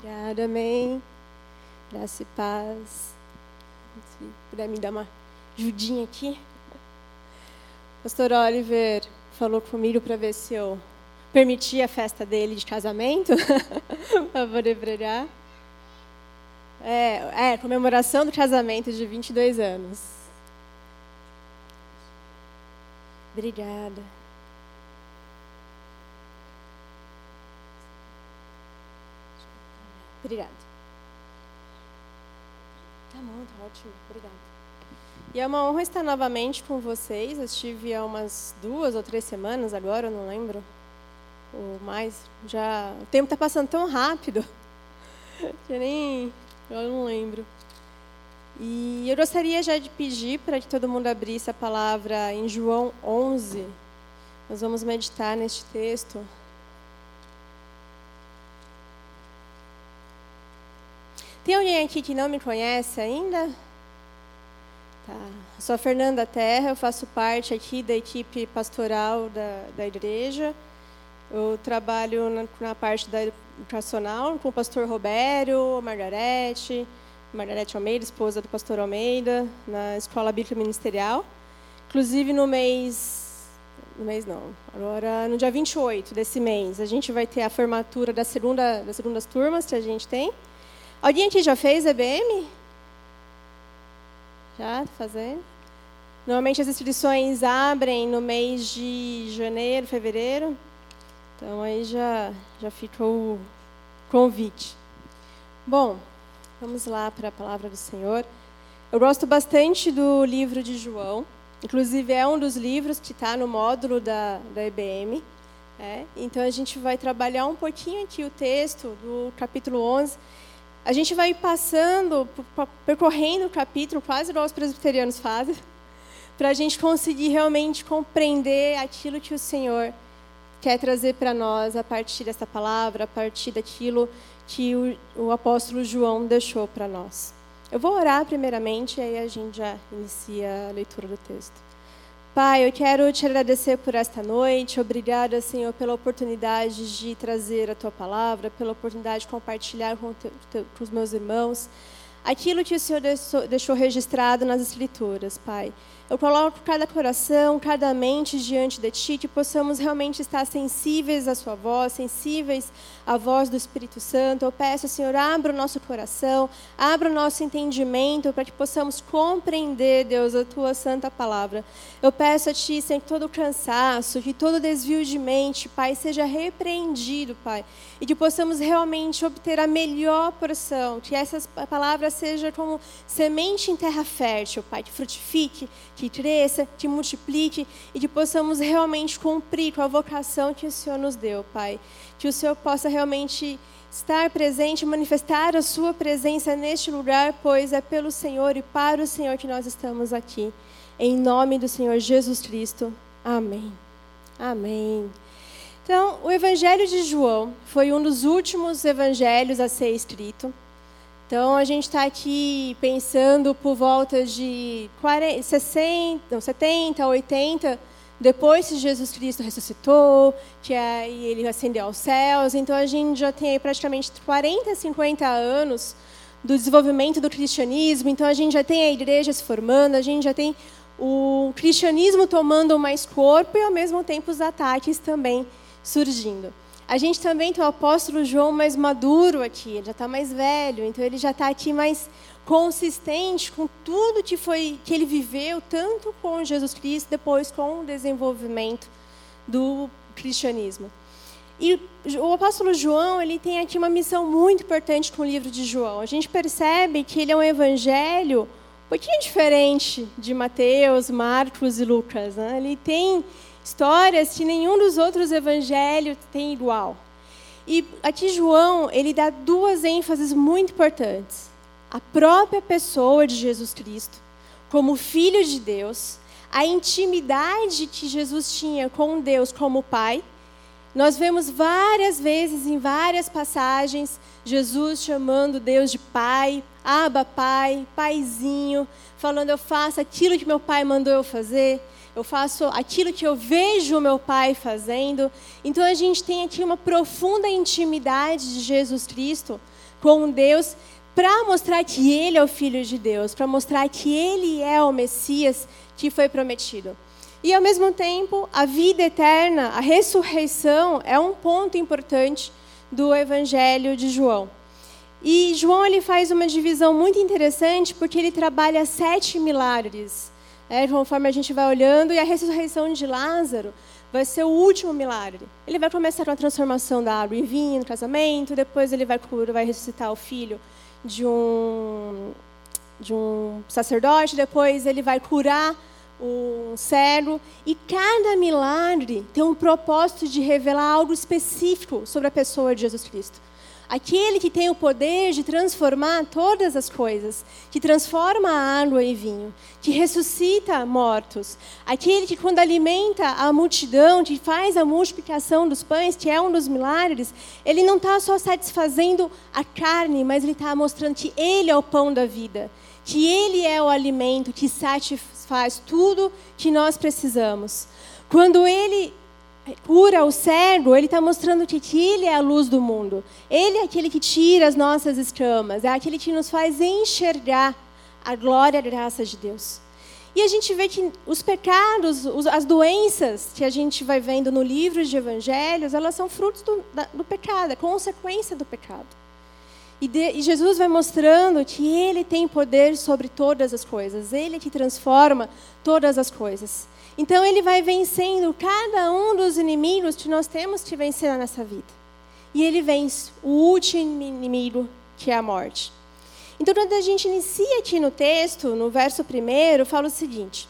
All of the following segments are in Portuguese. Obrigada, amém. Graça e paz. Se puder me dar uma ajudinha aqui. Pastor Oliver falou comigo para ver se eu permitia a festa dele de casamento para poder pregar. Comemoração do casamento de 22 anos. Obrigada. Obrigada. Tá bom, tá ótimo. Obrigada. E é uma honra estar novamente com vocês. Eu estive há umas 2 ou 3 semanas agora, eu não lembro. Ou mais. Já... O tempo está passando tão rápido. Eu não lembro. E eu gostaria já de pedir para que todo mundo abrisse a palavra em João 11. Nós vamos meditar neste texto. Tem alguém aqui que não me conhece ainda? Tá. Eu sou a Fernanda Terra, eu faço parte aqui da equipe pastoral da igreja. Eu trabalho na parte da educacional com o pastor Robério, Margarete Almeida, esposa do pastor Almeida, na escola bíblica ministerial. Inclusive no dia 28 desse mês, a gente vai ter a formatura das segundas turmas que a gente tem. Alguém aqui já fez EBM? Já está fazendo? Normalmente as inscrições abrem no mês de janeiro, fevereiro. Então, aí já ficou o convite. Bom, vamos lá para a palavra do Senhor. Eu gosto bastante do livro de João. Inclusive, é um dos livros que está no módulo da EBM. Então, a gente vai trabalhar um pouquinho aqui o texto do capítulo 11. A gente vai passando, percorrendo o capítulo, quase igual os presbiterianos fazem, para a gente conseguir realmente compreender aquilo que o Senhor quer trazer para nós a partir dessa palavra, a partir daquilo que o apóstolo João deixou para nós. Eu vou orar primeiramente e aí a gente já inicia a leitura do texto. Pai, eu quero te agradecer por esta noite. Obrigada, Senhor, pela oportunidade de trazer a tua palavra, pela oportunidade de compartilhar com os meus irmãos aquilo que o Senhor deixou registrado nas Escrituras, Pai. Eu coloco cada coração, cada mente diante de Ti, que possamos realmente estar sensíveis à Sua voz, sensíveis à voz do Espírito Santo. Eu peço, Senhor, abra o nosso coração, abra o nosso entendimento, para que possamos compreender, Deus, a Tua santa palavra. Eu peço a Ti, Senhor, que todo cansaço, que todo desvio de mente, Pai, seja repreendido, Pai, e que possamos realmente obter a melhor porção, que essas palavras seja como semente em terra fértil, Pai, que frutifique, que cresça, que multiplique e que possamos realmente cumprir com a vocação que o Senhor nos deu, Pai. Que o Senhor possa realmente estar presente, manifestar a Sua presença neste lugar, pois é pelo Senhor e para o Senhor que nós estamos aqui. Em nome do Senhor Jesus Cristo. Amém. Amém. Então, o Evangelho de João foi um dos últimos evangelhos a ser escrito. Então, a gente está aqui pensando por volta de 70, 80, depois que Jesus Cristo ressuscitou, que aí ele ascendeu aos céus. Então, a gente já tem aí praticamente 40, 50 anos do desenvolvimento do cristianismo. Então, a gente já tem a igreja se formando, a gente já tem o cristianismo tomando mais corpo e, ao mesmo tempo, os ataques também surgindo. A gente também tem o apóstolo João mais maduro aqui, ele já está mais velho, então ele já está aqui mais consistente com tudo que ele viveu, tanto com Jesus Cristo, depois com o desenvolvimento do cristianismo. E o apóstolo João, ele tem aqui uma missão muito importante com o livro de João. A gente percebe que ele é um evangelho um pouquinho diferente de Mateus, Marcos e Lucas, né? Ele tem histórias que nenhum dos outros evangelhos tem igual. E aqui João, ele dá 2 ênfases muito importantes. A própria pessoa de Jesus Cristo, como Filho de Deus, a intimidade que Jesus tinha com Deus como Pai. Nós vemos várias vezes, em várias passagens, Jesus chamando Deus de Pai, Abba Pai, Paizinho, falando eu faço aquilo que meu Pai mandou eu fazer. eu faço aquilo que eu vejo o meu Pai fazendo. Então a gente tem aqui uma profunda intimidade de Jesus Cristo com Deus, para mostrar que Ele é o Filho de Deus, para mostrar que Ele é o Messias que foi prometido. E, ao mesmo tempo, a vida eterna, a ressurreição, é um ponto importante do Evangelho de João. E João ele faz uma divisão muito interessante, porque ele trabalha 7 milagres. Conforme a gente vai olhando, e a ressurreição de Lázaro vai ser o último milagre. Ele vai começar com a transformação da água em vinho, no casamento, depois ele vai ressuscitar o filho de um sacerdote, depois ele vai curar um cego, e cada milagre tem um propósito de revelar algo específico sobre a pessoa de Jesus Cristo. Aquele que tem o poder de transformar todas as coisas, que transforma a água em vinho, que ressuscita mortos, aquele que quando alimenta a multidão, que faz a multiplicação dos pães, que é um dos milagres, ele não está só satisfazendo a carne, mas ele está mostrando que ele é o pão da vida, que ele é o alimento que satisfaz tudo que nós precisamos. Quando ele cura o cego, ele está mostrando que ele é a luz do mundo. Ele é aquele que tira as nossas escamas, é aquele que nos faz enxergar a glória e a graça de Deus. E a gente vê que os pecados, as doenças que a gente vai vendo no livro de evangelhos, elas são frutos do pecado, é consequência do pecado. E Jesus vai mostrando que ele tem poder sobre todas as coisas, ele é que transforma todas as coisas. Então ele vai vencendo cada um dos inimigos que nós temos que vencer nessa vida. E ele vence o último inimigo, que é a morte. Então quando a gente inicia aqui no texto, no verso 1, fala o seguinte,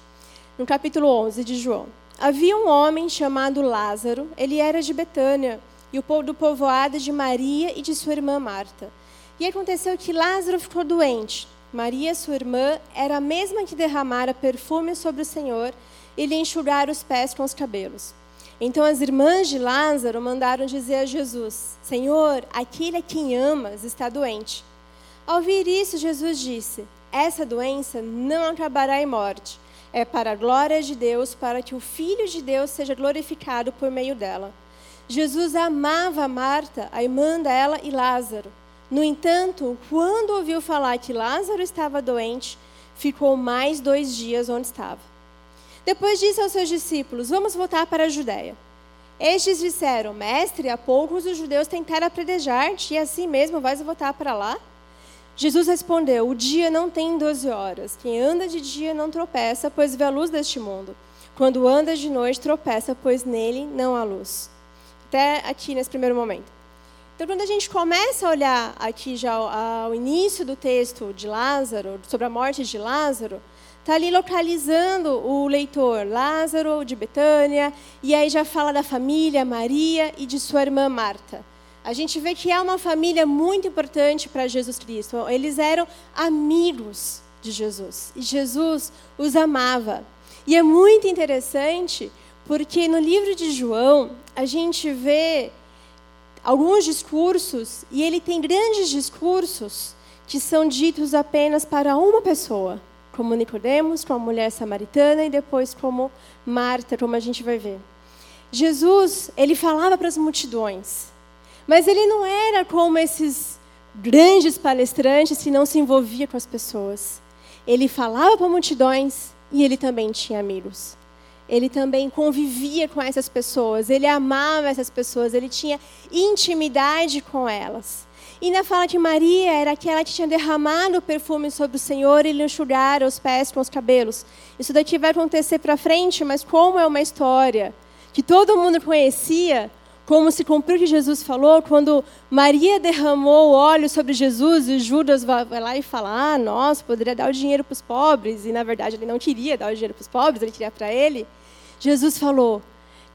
no capítulo 11 de João. Havia um homem chamado Lázaro, ele era de Betânia, e do povoado de Maria e de sua irmã Marta. E aconteceu que Lázaro ficou doente. Maria, sua irmã, era a mesma que derramara perfume sobre o Senhor e lhe enxugara os pés com os cabelos. Então as irmãs de Lázaro mandaram dizer a Jesus, Senhor, aquele a quem amas está doente. Ao ouvir isso, Jesus disse, essa doença não acabará em morte. É para a glória de Deus, para que o Filho de Deus seja glorificado por meio dela. Jesus amava Marta, a irmã dela e Lázaro. No entanto, quando ouviu falar que Lázaro estava doente, ficou mais 2 dias onde estava. Depois disse aos seus discípulos, vamos voltar para a Judéia. Estes disseram, mestre, há poucos os judeus tentaram apredejar-te, e assim mesmo vais voltar para lá? Jesus respondeu, o dia não tem 12 horas. Quem anda de dia não tropeça, pois vê a luz deste mundo. Quando anda de noite, tropeça, pois nele não há luz. Até aqui nesse primeiro momento. Então, quando a gente começa a olhar aqui já ao início do texto de Lázaro, sobre a morte de Lázaro, está ali localizando o leitor, Lázaro de Betânia, e aí já fala da família Maria e de sua irmã Marta. A gente vê que é uma família muito importante para Jesus Cristo. Eles eram amigos de Jesus, e Jesus os amava. E é muito interessante, porque no livro de João, a gente vê alguns discursos, e ele tem grandes discursos que são ditos apenas para uma pessoa, como Nicodemos, como a mulher samaritana, e depois como Marta, como a gente vai ver. Jesus, ele falava para as multidões, mas ele não era como esses grandes palestrantes que não se envolvia com as pessoas. Ele falava para multidões e ele também tinha amigos. Ele também convivia com essas pessoas, ele amava essas pessoas, ele tinha intimidade com elas. E na fala de Maria, era aquela que tinha derramado o perfume sobre o Senhor e lhe enxugara os pés com os cabelos. Isso daqui vai acontecer para frente, mas como é uma história que todo mundo conhecia, como se cumpriu o que Jesus falou, quando Maria derramou o óleo sobre Jesus e Judas vai lá e fala, ah, nossa, poderia dar o dinheiro para os pobres. E, na verdade, ele não queria dar o dinheiro para os pobres, ele queria para ele. Jesus falou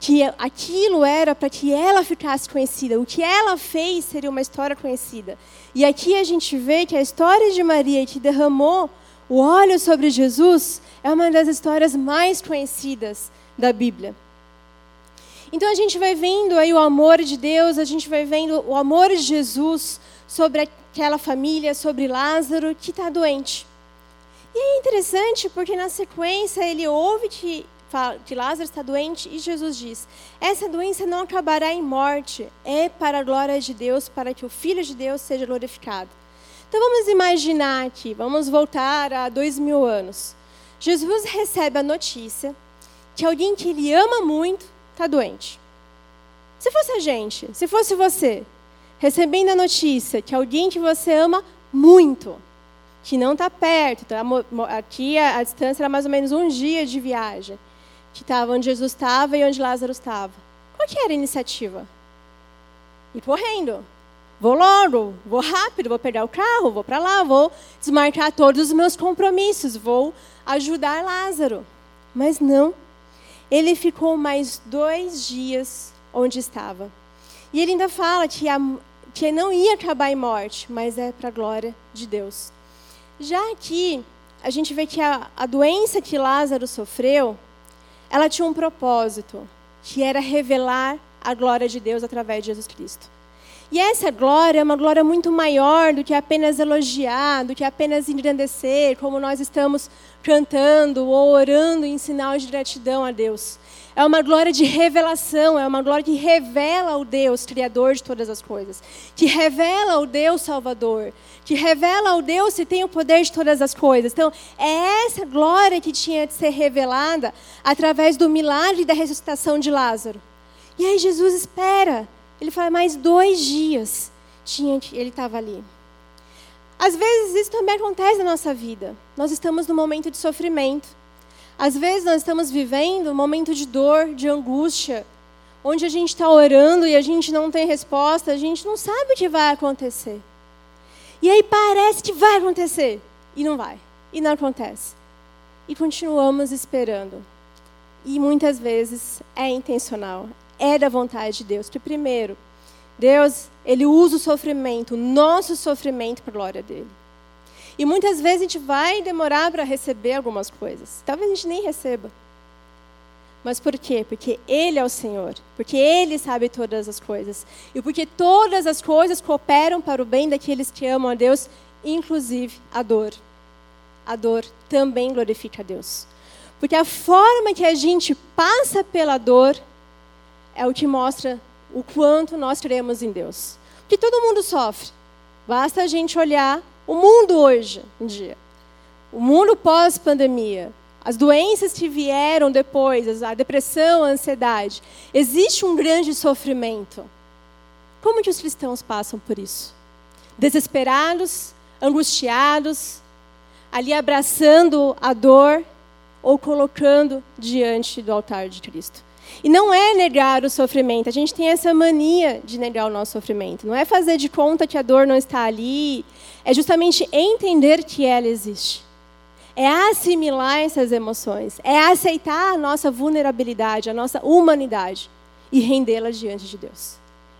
que aquilo era para que ela ficasse conhecida. O que ela fez seria uma história conhecida. E aqui a gente vê que a história de Maria que derramou o óleo sobre Jesus é uma das histórias mais conhecidas da Bíblia. Então a gente vai vendo aí o amor de Deus, a gente vai vendo o amor de Jesus sobre aquela família, sobre Lázaro, que está doente. E é interessante porque na sequência ele ouve que fala que Lázaro está doente e Jesus diz: essa doença não acabará em morte, é para a glória de Deus, para que o Filho de Deus seja glorificado. Então vamos imaginar aqui, vamos voltar a 2000 anos. Jesus recebe a notícia que alguém que ele ama muito está doente. Se fosse a gente, se fosse você, recebendo a notícia que alguém que você ama muito, que não está perto, tá, aqui a distância era mais ou menos um dia de viagem, que estava onde Jesus estava e onde Lázaro estava. Qual que era a iniciativa? Ir correndo. Vou logo, vou rápido, vou pegar o carro, vou para lá, vou desmarcar todos os meus compromissos, vou ajudar Lázaro. Mas não. Ele ficou mais 2 dias onde estava. E ele ainda fala que não ia acabar em morte, mas é para a glória de Deus. Já aqui, a gente vê que a doença que Lázaro sofreu, ela tinha um propósito, que era revelar a glória de Deus através de Jesus Cristo. E essa glória é uma glória muito maior do que apenas elogiar, do que apenas engrandecer, como nós estamos cantando ou orando em sinal de gratidão a Deus. É uma glória de revelação, é uma glória que revela o Deus Criador de todas as coisas, que revela o Deus Salvador, que revela o Deus que tem o poder de todas as coisas. Então, é essa glória que tinha de ser revelada através do milagre da ressuscitação de Lázaro. E aí Jesus espera. Ele fala, mais 2 dias ele estava ali. Às vezes isso também acontece na nossa vida. Nós estamos num momento de sofrimento. Às vezes nós estamos vivendo um momento de dor, de angústia, onde a gente está orando e a gente não tem resposta, a gente não sabe o que vai acontecer. E aí parece que vai acontecer, e não vai, e não acontece. E continuamos esperando. E muitas vezes é intencional. É da vontade de Deus, porque primeiro, Deus, ele usa o sofrimento, o nosso sofrimento para a glória dele. E muitas vezes a gente vai demorar para receber algumas coisas, talvez a gente nem receba. Mas por quê? Porque ele é o Senhor, porque ele sabe todas as coisas. E porque todas as coisas cooperam para o bem daqueles que amam a Deus, inclusive a dor. A dor também glorifica a Deus. Porque a forma que a gente passa pela dor é o que mostra o quanto nós cremos em Deus. Porque todo mundo sofre. Basta a gente olhar o mundo hoje em dia. O mundo pós-pandemia. As doenças que vieram depois, a depressão, a ansiedade. Existe um grande sofrimento. Como que os cristãos passam por isso? Desesperados, angustiados, ali abraçando a dor ou colocando diante do altar de Cristo. E não é negar o sofrimento, a gente tem essa mania de negar o nosso sofrimento. Não é fazer de conta que a dor não está ali, é justamente entender que ela existe. É assimilar essas emoções, é aceitar a nossa vulnerabilidade, a nossa humanidade e rendê-la diante de Deus.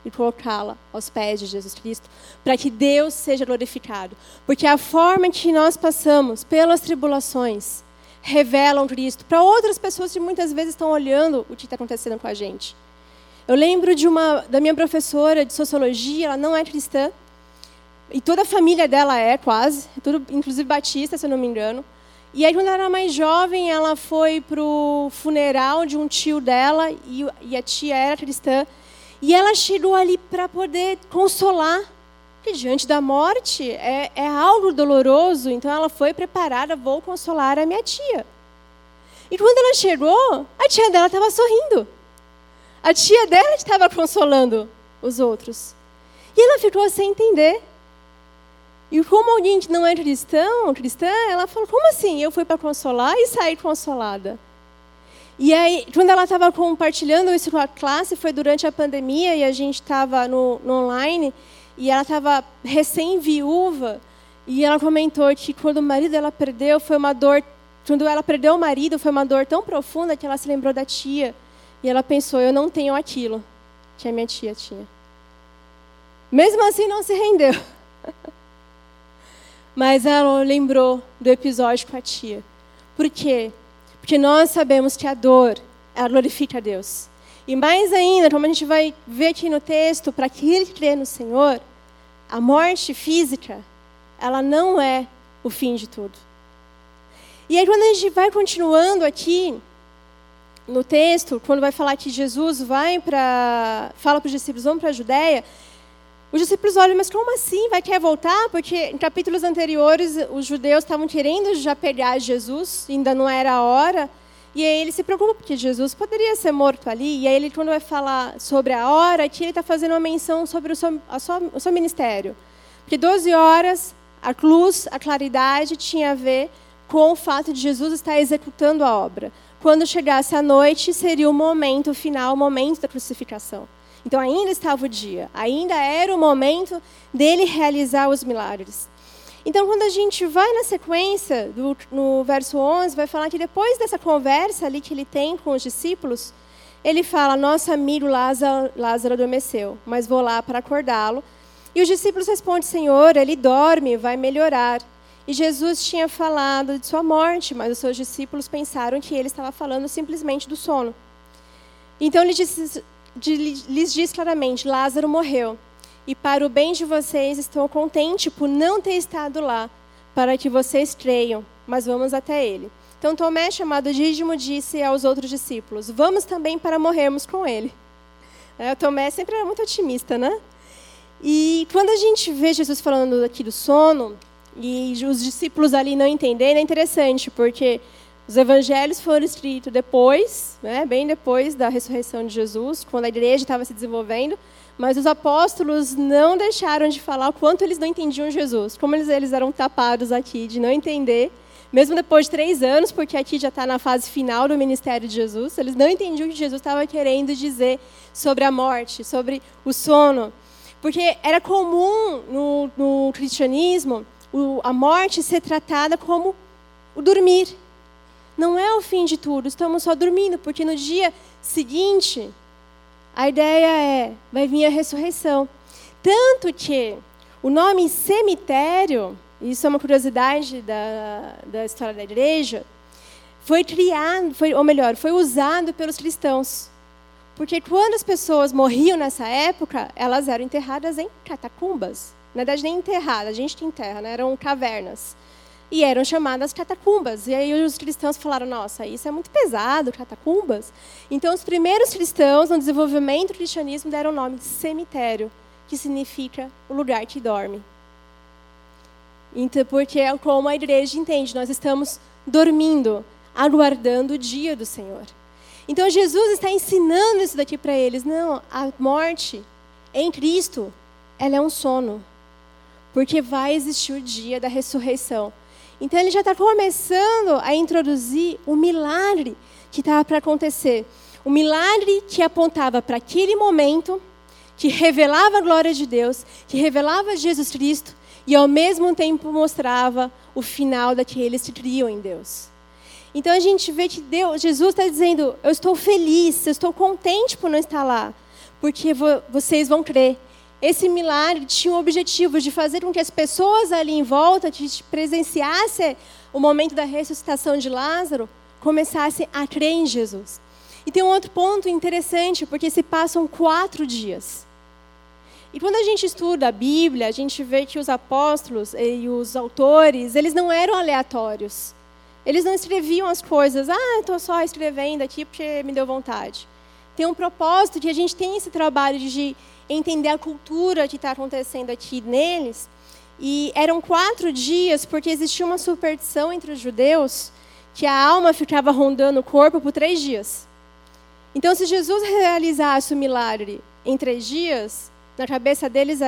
E colocá-la aos pés de Jesus Cristo, para que Deus seja glorificado. Porque a forma que nós passamos pelas tribulações revelam Cristo para outras pessoas que muitas vezes estão olhando o que está acontecendo com a gente. Eu lembro da minha professora de sociologia, ela não é cristã, e toda a família dela é, quase, tudo, inclusive batista, se eu não me engano. E aí, quando ela era mais jovem, ela foi para o funeral de um tio dela, e a tia era cristã, e ela chegou ali para poder consolar, porque diante da morte é algo doloroso, então ela foi preparada, vou consolar a minha tia. E quando ela chegou, a tia dela estava sorrindo. A tia dela estava consolando os outros. E ela ficou sem entender. E como alguém que não é cristã, ela falou, como assim? Eu fui para consolar e saí consolada. E aí, quando ela estava compartilhando isso com a classe, foi durante a pandemia e a gente estava no online. E ela estava recém-viúva, e ela comentou que quando o marido dela perdeu, quando ela perdeu o marido, foi uma dor tão profunda que ela se lembrou da tia. E ela pensou, eu não tenho aquilo que a minha tia tinha. Mesmo assim, não se rendeu. Mas ela lembrou do episódio com a tia. Por quê? Porque nós sabemos que a dor, ela glorifica a Deus. E mais ainda, como a gente vai ver aqui no texto, para aquele que crê no Senhor, a morte física, ela não é o fim de tudo. E aí, quando a gente vai continuando aqui, no texto, quando vai falar que Jesus fala para os discípulos, vamos para a Judéia, os discípulos olham, mas como assim? Quer voltar? Porque em capítulos anteriores, os judeus estavam querendo já pegar Jesus, ainda não era a hora, e aí ele se preocupa, porque Jesus poderia ser morto ali, e aí ele, quando vai falar sobre a hora, que ele está fazendo uma menção sobre o seu ministério. Porque 12 horas, a luz, a claridade tinha a ver com o fato de Jesus estar executando a obra. Quando chegasse a noite, seria o momento final, o momento da crucificação. Então, ainda estava o dia, ainda era o momento dele realizar os milagres. Então, quando a gente vai na sequência, no verso 11, vai falar que depois dessa conversa ali que ele tem com os discípulos, ele fala, nosso amigo Lázaro adormeceu, mas vou lá para acordá-lo. E os discípulos respondem, Senhor, ele dorme, vai melhorar. E Jesus tinha falado de sua morte, mas os seus discípulos pensaram que ele estava falando simplesmente do sono. Então, ele lhes diz claramente, Lázaro morreu, e para o bem de vocês estou contente por não ter estado lá, para que vocês creiam, mas vamos até ele. Então Tomé, chamado Dígimo, disse aos outros discípulos, vamos também para morrermos com ele. Tomé sempre era muito otimista, né? E quando a gente vê Jesus falando aqui do sono, e os discípulos ali não entenderem, é interessante, porque os evangelhos foram escritos depois, né, bem depois da ressurreição de Jesus, quando a igreja estava se desenvolvendo, mas os apóstolos não deixaram de falar o quanto eles não entendiam Jesus, como eles eram tapados aqui de não entender, mesmo depois de 3 anos, porque aqui já está na fase final do ministério de Jesus, eles não entendiam o que Jesus estava querendo dizer sobre a morte, sobre o sono, porque era comum no cristianismo a morte ser tratada como o dormir. Não é o fim de tudo, estamos só dormindo, porque no dia seguinte, a ideia vai vir a ressurreição. Tanto que o nome cemitério, isso é uma curiosidade da história da igreja, foi usado pelos cristãos. Porque quando as pessoas morriam nessa época, elas eram enterradas em catacumbas. Na verdade, nem enterradas, a gente que enterra, né? Eram cavernas. E eram chamadas catacumbas. E aí os cristãos falaram, nossa, isso é muito pesado, catacumbas. Então, os primeiros cristãos, no desenvolvimento do cristianismo, deram o nome de cemitério, que significa o lugar que dorme. Então, porque é como a igreja entende, nós estamos dormindo, aguardando o dia do Senhor. Então, Jesus está ensinando isso daqui para eles. Não, a morte em Cristo, ela é um sono, porque vai existir o dia da ressurreição. Então, ele já está começando a introduzir o milagre que estava para acontecer. O milagre que apontava para aquele momento, que revelava a glória de Deus, que revelava Jesus Cristo e, ao mesmo tempo, mostrava o final daqueles que criam em Deus. Então, a gente vê que Jesus está dizendo, eu estou feliz, eu estou contente por não estar lá, porque vocês vão crer. Esse milagre tinha o objetivo de fazer com que as pessoas ali em volta que presenciassem o momento da ressuscitação de Lázaro começassem a crer em Jesus. E tem um outro ponto interessante, porque se passam 4 dias. E quando a gente estuda a Bíblia, a gente vê que os apóstolos e os autores, eles não eram aleatórios. Eles não escreviam as coisas, estou só escrevendo aqui porque me deu vontade. Tem um propósito que a gente tem esse trabalho de entender a cultura que está acontecendo aqui neles. E eram 4 dias, porque existia uma superstição entre os judeus que a alma ficava rondando o corpo por 3 dias. Então, se Jesus realizasse o milagre em 3 dias, na cabeça deles a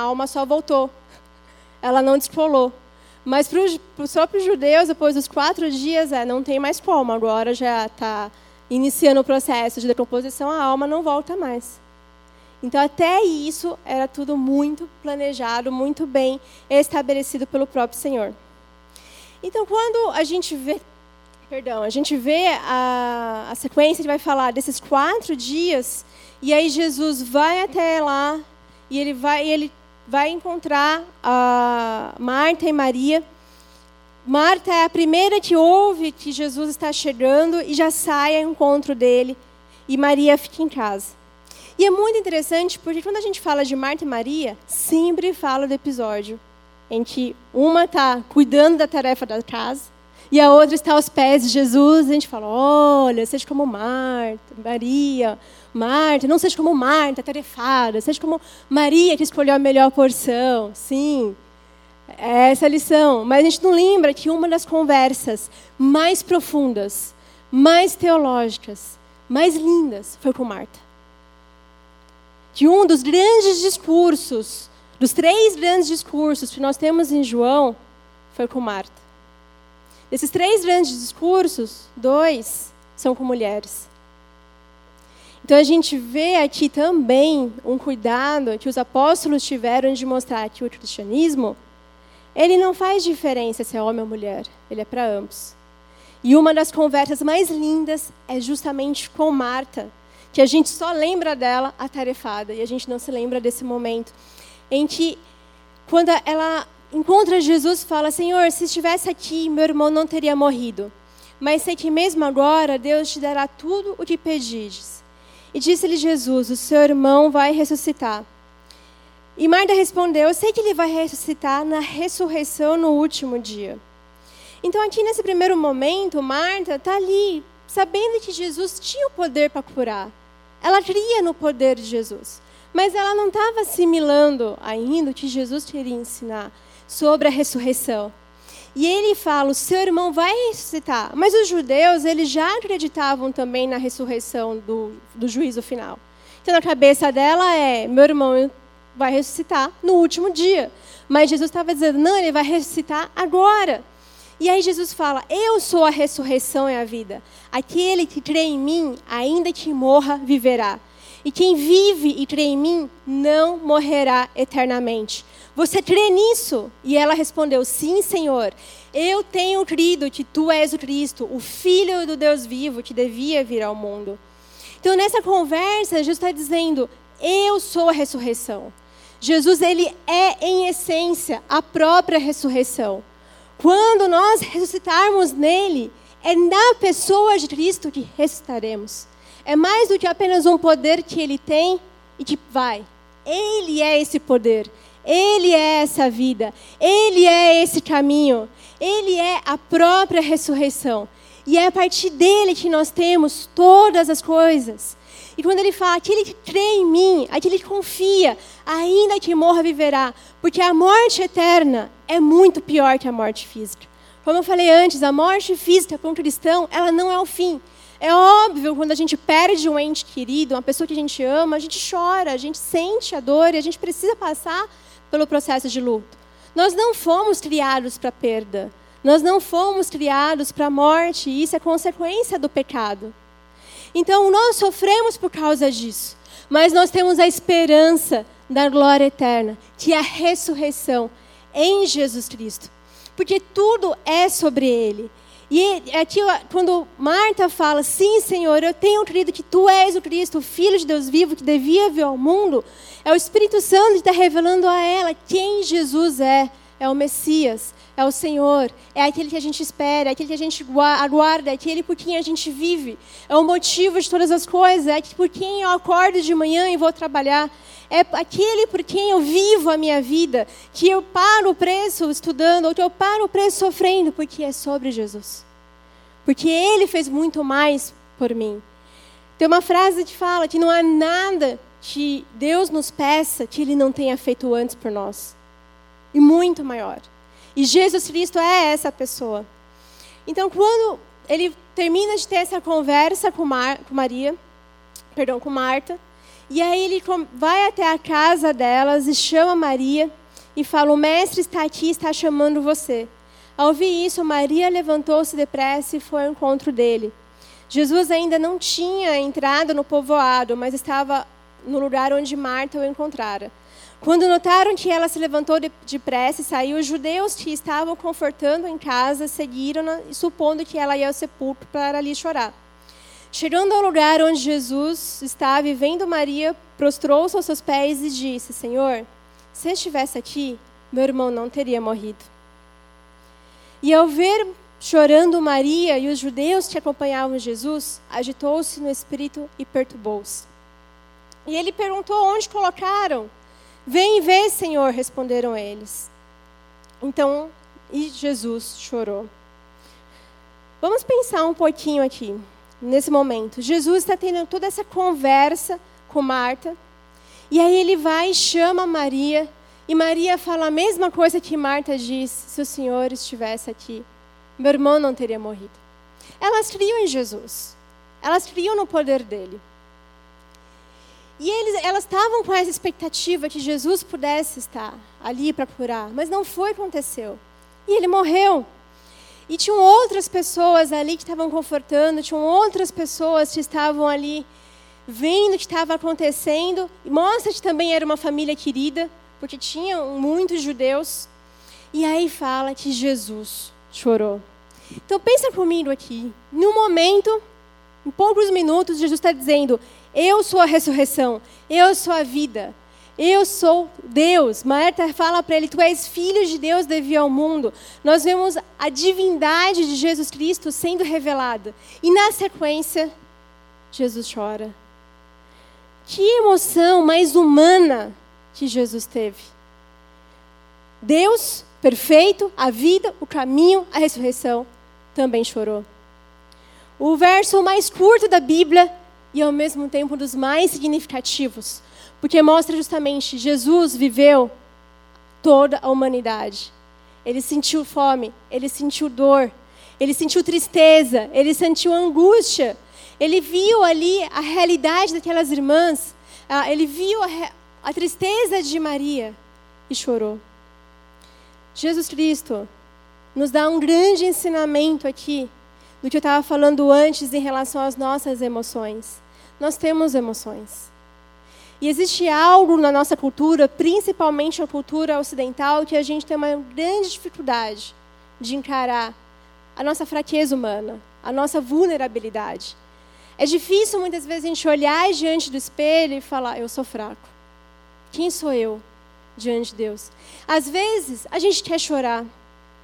alma só voltou. Ela não descolou. Mas para os próprios judeus, depois dos 4 dias, não tem mais como. Agora já está iniciando o processo de decomposição, a alma não volta mais. Então, até isso era tudo muito planejado, muito bem estabelecido pelo próprio Senhor. Então, quando a gente vê, a sequência, ele vai falar desses 4 dias, e aí Jesus vai até lá, e ele vai encontrar a Marta e Maria. Marta é a primeira que ouve que Jesus está chegando e já sai ao encontro dele, e Maria fica em casa. E é muito interessante, porque quando a gente fala de Marta e Maria, sempre fala do episódio em que uma está cuidando da tarefa da casa E a outra está aos pés de Jesus. A gente fala, olha, seja como Marta, Maria, Marta. Não seja como Marta, tarefada. Seja como Maria, que escolheu a melhor porção. Sim, é essa a lição. Mas a gente não lembra que uma das conversas mais profundas, mais teológicas, mais lindas, foi com Marta. Que um dos grandes discursos, dos 3 grandes discursos que nós temos em João, foi com Marta. Desses 3 grandes discursos, 2 são com mulheres. Então a gente vê aqui também um cuidado que os apóstolos tiveram de mostrar que o cristianismo, ele não faz diferença se é homem ou mulher, ele é para ambos. E uma das conversas mais lindas é justamente com Marta, que a gente só lembra dela atarefada, e a gente não se lembra desse momento em que, quando ela encontra Jesus, fala, Senhor, se estivesse aqui, meu irmão não teria morrido. Mas sei que mesmo agora, Deus te dará tudo o que pedires. E disse-lhe Jesus, o seu irmão vai ressuscitar. E Marta respondeu, eu sei que ele vai ressuscitar na ressurreição no último dia. Então aqui nesse primeiro momento, Marta está ali, sabendo que Jesus tinha o poder para curar. Ela cria no poder de Jesus. Mas ela não estava assimilando ainda o que Jesus queria ensinar sobre a ressurreição. E ele fala, o seu irmão vai ressuscitar. Mas os judeus, eles já acreditavam também na ressurreição do juízo final. Então, na cabeça dela é, meu irmão vai ressuscitar no último dia. Mas Jesus estava dizendo, não, ele vai ressuscitar agora. E aí Jesus fala, eu sou a ressurreição e a vida. Aquele que crê em mim, ainda que morra, viverá. E quem vive e crê em mim, não morrerá eternamente. Você crê nisso? E ela respondeu, sim, Senhor. Eu tenho crido que tu és o Cristo, o Filho do Deus vivo, que devia vir ao mundo. Então, nessa conversa, Jesus está dizendo, eu sou a ressurreição. Jesus, ele é, em essência, a própria ressurreição. Quando nós ressuscitarmos nele, é na pessoa de Cristo que ressuscitaremos. É mais do que apenas um poder que ele tem e que vai. Ele é esse poder. Ele é essa vida. Ele é esse caminho. Ele é a própria ressurreição. E é a partir dele que nós temos todas as coisas. E quando ele fala, aquele que crê em mim, aquele que confia, ainda que morra, viverá. Porque a morte eterna é muito pior que a morte física. Como eu falei antes, a morte física para um cristão, ela não é o fim. É óbvio, quando a gente perde um ente querido, uma pessoa que a gente ama, a gente chora, a gente sente a dor e a gente precisa passar pelo processo de luto. Nós não fomos criados para perda. Nós não fomos criados para a morte e isso é consequência do pecado. Então, nós sofremos por causa disso, mas nós temos a esperança da glória eterna, que é a ressurreição em Jesus Cristo. Porque tudo é sobre ele. E aqui, quando Marta fala, sim, Senhor, eu tenho crido que tu és o Cristo, o Filho de Deus vivo, que devia vir ao mundo, é o Espírito Santo que está revelando a ela quem Jesus é. É o Messias, é o Senhor, é aquele que a gente espera, é aquele que a gente aguarda, é aquele por quem a gente vive. É o motivo de todas as coisas, é por quem eu acordo de manhã e vou trabalhar. É aquele por quem eu vivo a minha vida, que eu pago o preço estudando, ou que eu pago o preço sofrendo, porque é sobre Jesus. Porque ele fez muito mais por mim. Tem uma frase que fala que não há nada que Deus nos peça que ele não tenha feito antes por nós. E muito maior. E Jesus Cristo é essa pessoa. Então, quando ele termina de ter essa conversa com Marta, e aí ele vai até a casa delas e chama Maria e fala, o mestre está aqui, está chamando você. Ao ouvir isso, Maria levantou-se depressa e foi ao encontro dele. Jesus ainda não tinha entrado no povoado, mas estava no lugar onde Marta o encontrara. Quando notaram que ela se levantou depressa e saiu, os judeus que estavam confortando em casa seguiram-na, supondo que ela ia ao sepulcro para ali chorar. Chegando ao lugar onde Jesus estava e vendo Maria, prostrou-se aos seus pés e disse, Senhor, se estivesse aqui, meu irmão não teria morrido. E ao ver chorando Maria e os judeus que acompanhavam Jesus, agitou-se no espírito e perturbou-se. E ele perguntou onde colocaram. Vem e vê, Senhor, responderam eles. Então, e Jesus chorou. Vamos pensar um pouquinho aqui, nesse momento. Jesus está tendo toda essa conversa com Marta. E aí ele vai e chama Maria. E Maria fala a mesma coisa que Marta diz: se o Senhor estivesse aqui, meu irmão não teria morrido. Elas criam em Jesus. Elas criam no poder dele. E elas estavam com essa expectativa que Jesus pudesse estar ali para curar. Mas não foi o que aconteceu. E ele morreu. E tinham outras pessoas ali que estavam confortando. Tinham outras pessoas que estavam ali vendo o que estava acontecendo. E mostra que também era uma família querida, porque tinham muitos judeus. E aí fala que Jesus chorou. Então pensa comigo aqui. Num momento, em poucos minutos, Jesus está dizendo: eu sou a ressurreição, eu sou a vida, eu sou Deus. Marta fala para ele: tu és filho de Deus devido ao mundo. Nós vemos a divindade de Jesus Cristo sendo revelada. E na sequência, Jesus chora. Que emoção mais humana que Jesus teve. Deus perfeito, a vida, o caminho, a ressurreição, também chorou. O verso mais curto da Bíblia e, ao mesmo tempo, um dos mais significativos, porque mostra justamente Jesus viveu toda a humanidade. Ele sentiu fome, ele sentiu dor, ele sentiu tristeza, ele sentiu angústia. Ele viu ali a realidade daquelas irmãs, ele viu a tristeza de Maria e chorou. Jesus Cristo nos dá um grande ensinamento aqui do que eu estava falando antes em relação às nossas emoções. Nós temos emoções. E existe algo na nossa cultura, principalmente na cultura ocidental, que a gente tem uma grande dificuldade de encarar a nossa fraqueza humana, a nossa vulnerabilidade. É difícil muitas vezes a gente olhar diante do espelho e falar: eu sou fraco. Quem sou eu diante de Deus? Às vezes a gente quer chorar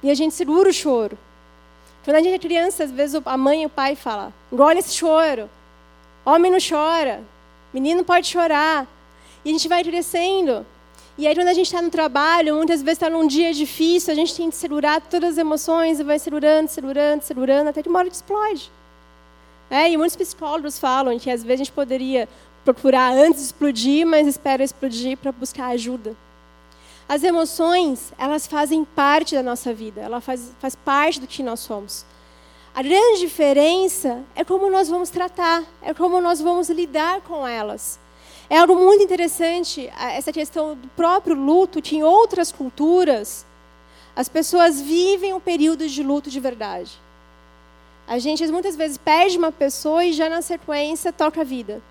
e a gente segura o choro. Quando a gente é criança, às vezes a mãe e o pai falam: engole esse choro, homem não chora, menino pode chorar. E a gente vai crescendo. E aí quando a gente está no trabalho, muitas vezes está num dia difícil, a gente tem que segurar todas as emoções e vai segurando, até que uma hora explode. E muitos psicólogos falam que às vezes a gente poderia procurar antes de explodir, mas espera explodir para buscar ajuda. As emoções, elas fazem parte da nossa vida, ela faz parte do que nós somos. A grande diferença é como nós vamos tratar, é como nós vamos lidar com elas. É algo muito interessante, essa questão do próprio luto, que em outras culturas, as pessoas vivem um período de luto de verdade. A gente muitas vezes perde uma pessoa e já na sequência toca a vida.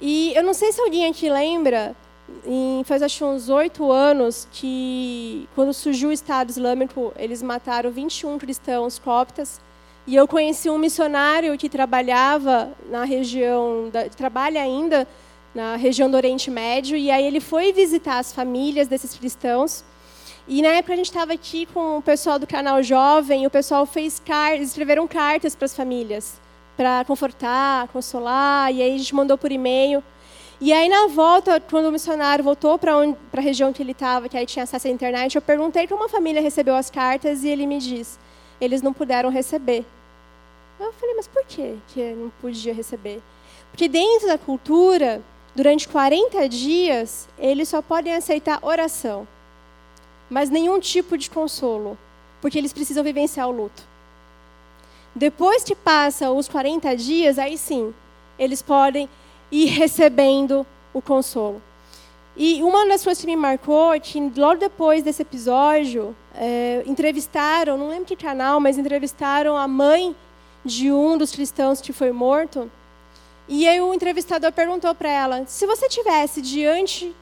E eu não sei se alguém aqui lembra, faz acho uns 8 anos, que quando surgiu o Estado Islâmico, eles mataram 21 cristãos coptas. E eu conheci um missionário que trabalha ainda na região do Oriente Médio. E aí ele foi visitar as famílias desses cristãos. E na época a gente estava aqui com o pessoal do Canal Jovem, e o pessoal escreveram cartas para as famílias, para confortar, consolar, e aí a gente mandou por e-mail. E aí na volta, quando o missionário voltou para a região que ele estava, que aí tinha acesso à internet, eu perguntei como a família recebeu as cartas, e ele me diz: eles não puderam receber. Eu falei: mas por quê que não podia receber? Porque dentro da cultura, durante 40 dias, eles só podem aceitar oração, mas nenhum tipo de consolo, porque eles precisam vivenciar o luto. Depois que passam os 40 dias, aí sim, eles podem ir recebendo o consolo. E uma das coisas que me marcou é que logo depois desse episódio, entrevistaram, não lembro que canal, mas entrevistaram a mãe de um dos cristãos que foi morto, e aí o entrevistador perguntou para ela: se você tivesse diante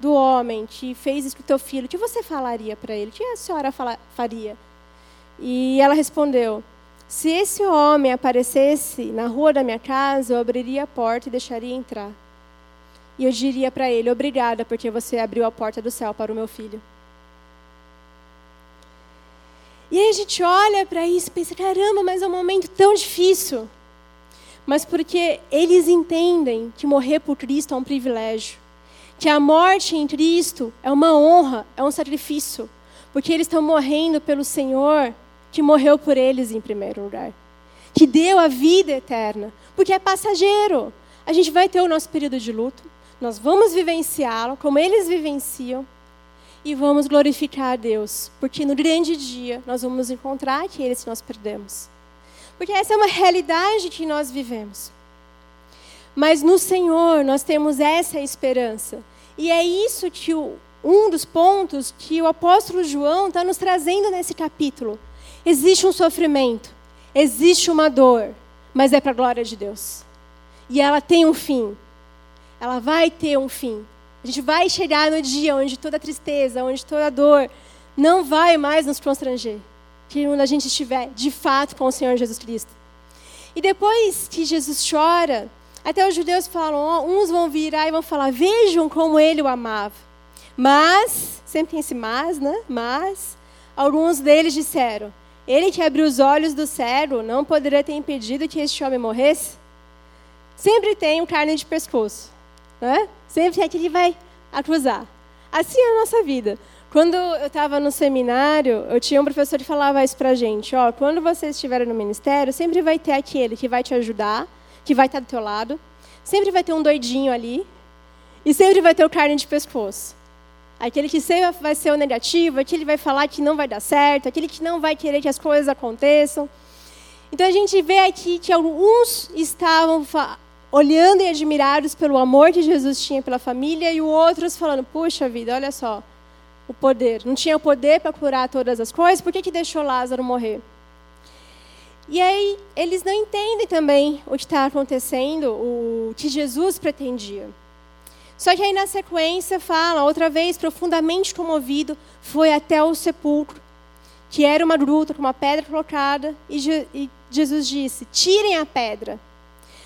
do homem que fez isso com o teu filho, o que você falaria para ele? O que a senhora faria? E ela respondeu: se esse homem aparecesse na rua da minha casa, eu abriria a porta e deixaria entrar. E eu diria para ele: obrigada, porque você abriu a porta do céu para o meu filho. E aí a gente olha para isso e pensa: caramba, mas é um momento tão difícil. Mas porque eles entendem que morrer por Cristo é um privilégio, que a morte em Cristo é uma honra, é um sacrifício, porque eles estão morrendo pelo Senhor, que morreu por eles em primeiro lugar. que deu a vida eterna, porque é passageiro. A gente vai ter o nosso período de luto, nós vamos vivenciá-lo como eles vivenciam e vamos glorificar a Deus, porque no grande dia nós vamos encontrar aqueles que nós perdemos. Porque essa é uma realidade que nós vivemos. Mas no Senhor nós temos essa esperança. E é isso que um dos pontos que o apóstolo João está nos trazendo nesse capítulo. Existe um sofrimento, existe uma dor, mas é para a glória de Deus. E ela tem um fim. Ela vai ter um fim. A gente vai chegar no dia onde toda tristeza, onde toda dor não vai mais nos constranger. Que quando a gente estiver, de fato, com o Senhor Jesus Cristo. E depois que Jesus chora, até os judeus falam, uns vão virar e vão falar, vejam como ele o amava. Mas, sempre tem esse mas, né? Mas, alguns deles disseram, ele que abriu os olhos do cego não poderia ter impedido que este homem morresse? Sempre tem um carne de pescoço, né? Sempre tem aquele que vai acusar. Assim é a nossa vida. Quando eu estava no seminário, eu tinha um professor que falava isso pra gente, quando vocês estiverem no ministério, sempre vai ter aquele que vai te ajudar, que vai estar do teu lado, sempre vai ter um doidinho ali, e sempre vai ter o carne de pescoço. Aquele que sempre vai ser o negativo, aquele que vai falar que não vai dar certo, aquele que não vai querer que as coisas aconteçam. Então a gente vê aqui que alguns estavam olhando e admirados pelo amor que Jesus tinha pela família, e outros falando, puxa vida, olha só, o poder. Não tinha poder para curar todas as coisas, por que deixou Lázaro morrer? E aí, eles não entendem também o que está acontecendo, o que Jesus pretendia. Só que aí, na sequência, fala, outra vez, profundamente comovido, foi até o sepulcro, que era uma gruta com uma pedra colocada, e Jesus disse, tirem a pedra.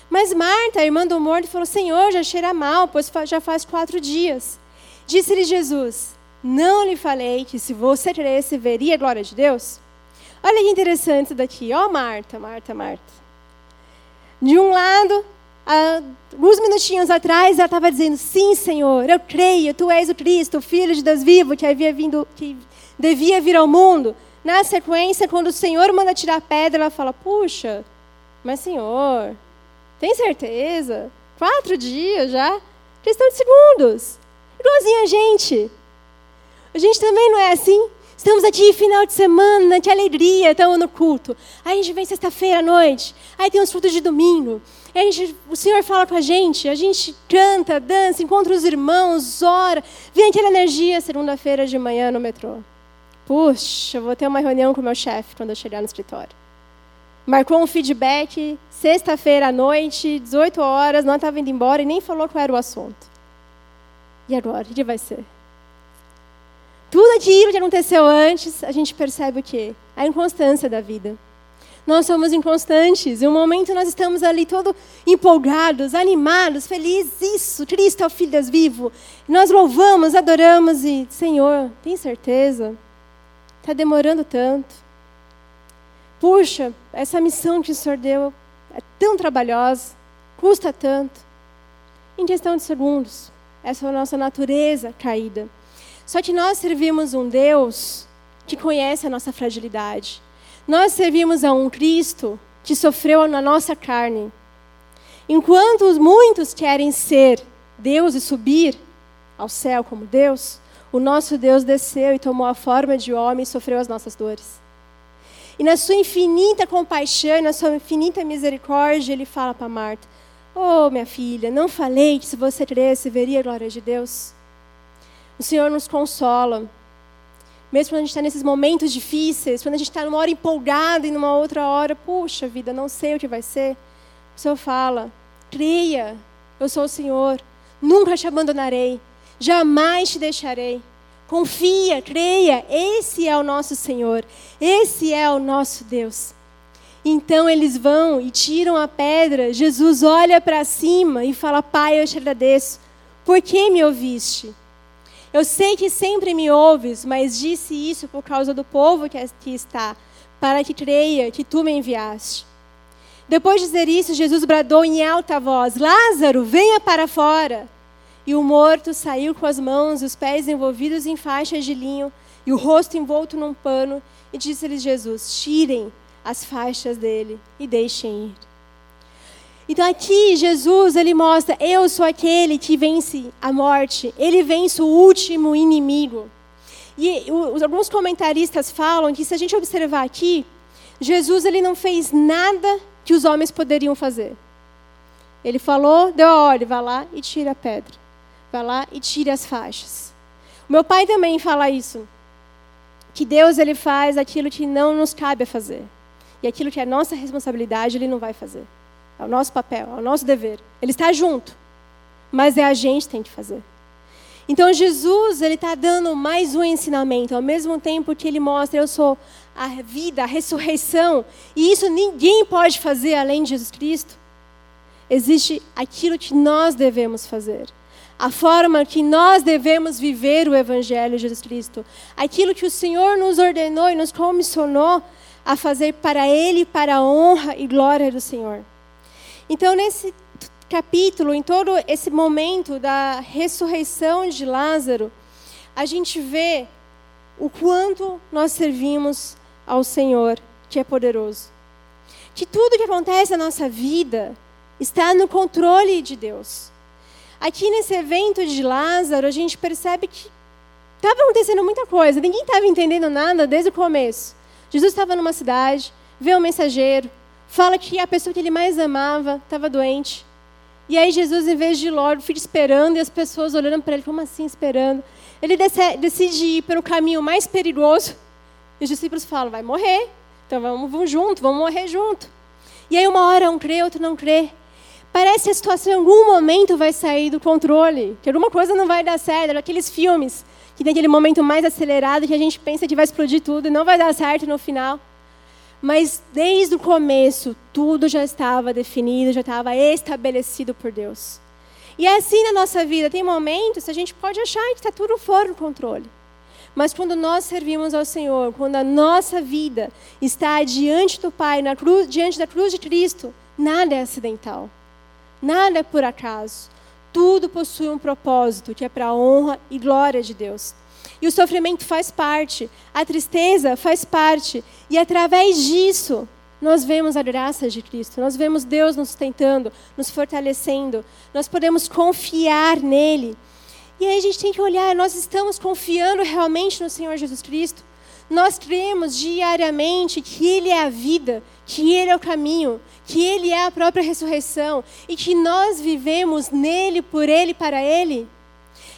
Mas Marta, a irmã do morto, falou, Senhor, já cheira mal, pois já faz 4 dias. Disse-lhe Jesus, não lhe falei que se você cresce, veria a glória de Deus? Olha que interessante isso daqui. Marta. De um lado, alguns minutinhos atrás, ela estava dizendo, sim, Senhor, eu creio, Tu és o Cristo, o Filho de Deus vivo, que devia vir ao mundo. Na sequência, quando o Senhor manda tirar a pedra, ela fala, puxa, mas Senhor, tem certeza? 4 dias já? Questão de segundos. Igualzinho a gente. A gente também não é assim? Estamos aqui final de semana, que alegria, estamos no culto. Aí a gente vem sexta-feira à noite, aí tem uns cultos de domingo. Aí o Senhor fala com a gente canta, dança, encontra os irmãos, ora. Vem aquela energia segunda-feira de manhã no metrô. Puxa, vou ter uma reunião com o meu chefe quando eu chegar no escritório. Marcou um feedback, sexta-feira à noite, 18 horas, não estava indo embora e nem falou qual era o assunto. E agora, o que vai ser? Tudo aquilo que aconteceu antes, a gente percebe o quê? A inconstância da vida. Nós somos inconstantes. Em um momento nós estamos ali todo empolgados, animados, felizes. Isso, Cristo é o Filho de Deus vivo. Nós louvamos, adoramos e, Senhor, tem certeza? Está demorando tanto. Puxa, essa missão que o Senhor deu é tão trabalhosa, custa tanto. Em questão de segundos, essa é a nossa natureza caída. Só que nós servimos um Deus que conhece a nossa fragilidade. Nós servimos a um Cristo que sofreu na nossa carne. Enquanto muitos querem ser Deus e subir ao céu como Deus, o nosso Deus desceu e tomou a forma de homem e sofreu as nossas dores. E na sua infinita compaixão, na sua infinita misericórdia, ele fala para Marta, minha filha, não falei que se você cresce, veria a glória de Deus? O Senhor nos consola. Mesmo quando a gente está nesses momentos difíceis, quando a gente está numa hora empolgada e numa outra hora, puxa vida, não sei o que vai ser. O Senhor fala, creia, eu sou o Senhor, nunca te abandonarei, jamais te deixarei. Confia, creia, esse é o nosso Senhor, esse é o nosso Deus. Então eles vão e tiram a pedra, Jesus olha para cima e fala, Pai, eu te agradeço, por que me ouviste? Eu sei que sempre me ouves, mas disse isso por causa do povo que aqui está, para que creia que tu me enviaste. Depois de dizer isso, Jesus bradou em alta voz, Lázaro, venha para fora. E o morto saiu com as mãos e os pés envolvidos em faixas de linho e o rosto envolto num pano. E disse-lhes Jesus, tirem as faixas dele e deixem ir. Então aqui Jesus, ele mostra, eu sou aquele que vence a morte, ele vence o último inimigo. E alguns comentaristas falam que se a gente observar aqui, Jesus ele não fez nada que os homens poderiam fazer. Ele falou, deu a ordem, vai lá e tira a pedra. Vai lá e tira as faixas. Meu pai também fala isso. Que Deus ele faz aquilo que não nos cabe a fazer. E aquilo que é nossa responsabilidade, ele não vai fazer. É o nosso papel, é o nosso dever. Ele está junto. Mas é a gente que tem que fazer. Então Jesus ele está dando mais um ensinamento. Ao mesmo tempo que ele mostra, eu sou a vida, a ressurreição. E isso ninguém pode fazer além de Jesus Cristo. Existe aquilo que nós devemos fazer. A forma que nós devemos viver o Evangelho de Jesus Cristo. Aquilo que o Senhor nos ordenou e nos comissionou a fazer para Ele, para a honra e glória do Senhor. Então, nesse capítulo, em todo esse momento da ressurreição de Lázaro, a gente vê o quanto nós servimos ao Senhor, que é poderoso. Que tudo que acontece na nossa vida está no controle de Deus. Aqui nesse evento de Lázaro, a gente percebe que estava acontecendo muita coisa. Ninguém estava entendendo nada desde o começo. Jesus estava numa cidade, vê um mensageiro, fala que a pessoa que ele mais amava estava doente. E aí Jesus, em vez de ir logo, fica esperando e as pessoas olhando para ele, como assim esperando? Ele decide ir pelo caminho mais perigoso. E os discípulos falam, vai morrer. Então vamos junto, vamos morrer junto. E aí uma hora um crê, outro não crê. Parece que a situação em algum momento vai sair do controle, que alguma coisa não vai dar certo. Aqueles filmes que tem aquele momento mais acelerado que a gente pensa que vai explodir tudo e não vai dar certo no final. Mas desde o começo, tudo já estava definido, já estava estabelecido por Deus. E é assim na nossa vida. Tem momentos que a gente pode achar que está tudo fora do controle. Mas quando nós servimos ao Senhor, quando a nossa vida está diante do Pai, diante da cruz de Cristo, nada é acidental. Nada é por acaso. Tudo possui um propósito, que é para a honra e glória de Deus. E o sofrimento faz parte, a tristeza faz parte. E através disso, nós vemos a graça de Cristo. Nós vemos Deus nos sustentando, nos fortalecendo. Nós podemos confiar nele. E aí a gente tem que olhar, nós estamos confiando realmente no Senhor Jesus Cristo? Nós cremos diariamente que Ele é a vida, que Ele é o caminho, que Ele é a própria ressurreição e que nós vivemos nele, por Ele, para Ele?